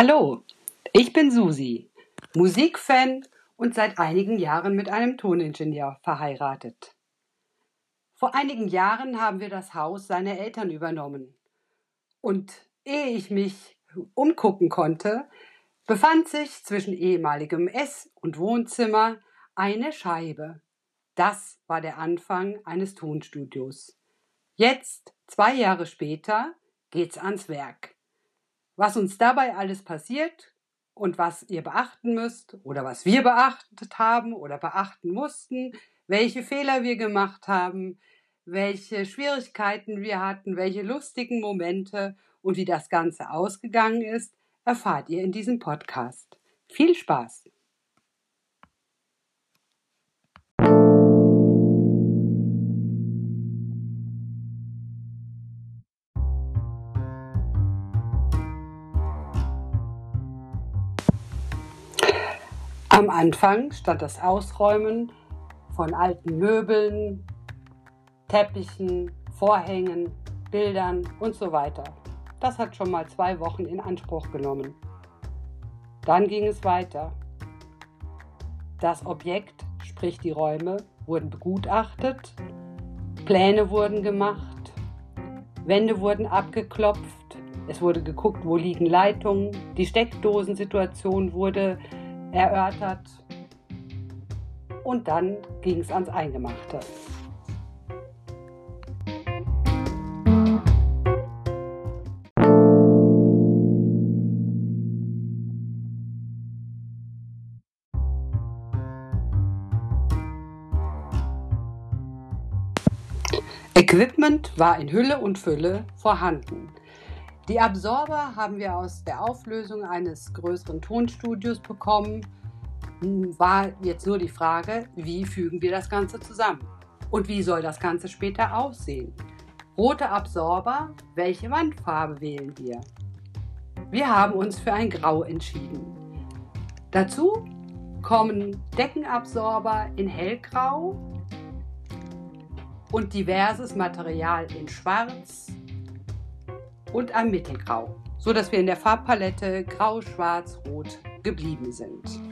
Hallo, ich bin Susi, Musikfan und seit einigen Jahren mit einem Toningenieur verheiratet. Vor einigen Jahren haben wir das Haus seiner Eltern übernommen. Und ehe ich mich umgucken konnte, befand sich zwischen ehemaligem Ess- und Wohnzimmer eine Scheibe. Das war der Anfang eines Tonstudios. Jetzt, 2 Jahre später, geht's ans Werk. Was uns dabei alles passiert und was ihr beachten müsst oder was wir beachtet haben oder beachten mussten, welche Fehler wir gemacht haben, welche Schwierigkeiten wir hatten, welche lustigen Momente und wie das Ganze ausgegangen ist, erfahrt ihr in diesem Podcast. Viel Spaß! Am Anfang stand das Ausräumen von alten Möbeln, Teppichen, Vorhängen, Bildern und so weiter. Das hat schon mal 2 Wochen in Anspruch genommen. Dann ging es weiter. Das Objekt, sprich die Räume, wurden begutachtet, Pläne wurden gemacht, Wände wurden abgeklopft, es wurde geguckt, wo liegen Leitungen, die Steckdosensituation wurde erörtert und dann ging es ans Eingemachte. Equipment war in Hülle und Fülle vorhanden. Die Absorber haben wir aus der Auflösung eines größeren Tonstudios bekommen. War jetzt nur die Frage, wie fügen wir das Ganze zusammen? Und wie soll das Ganze später aussehen? Rote Absorber, welche Wandfarbe wählen wir? Wir haben uns für ein Grau entschieden. Dazu kommen Deckenabsorber in Hellgrau und diverses Material in Schwarz und ein Mittelgrau, sodass wir in der Farbpalette grau, schwarz, rot geblieben sind.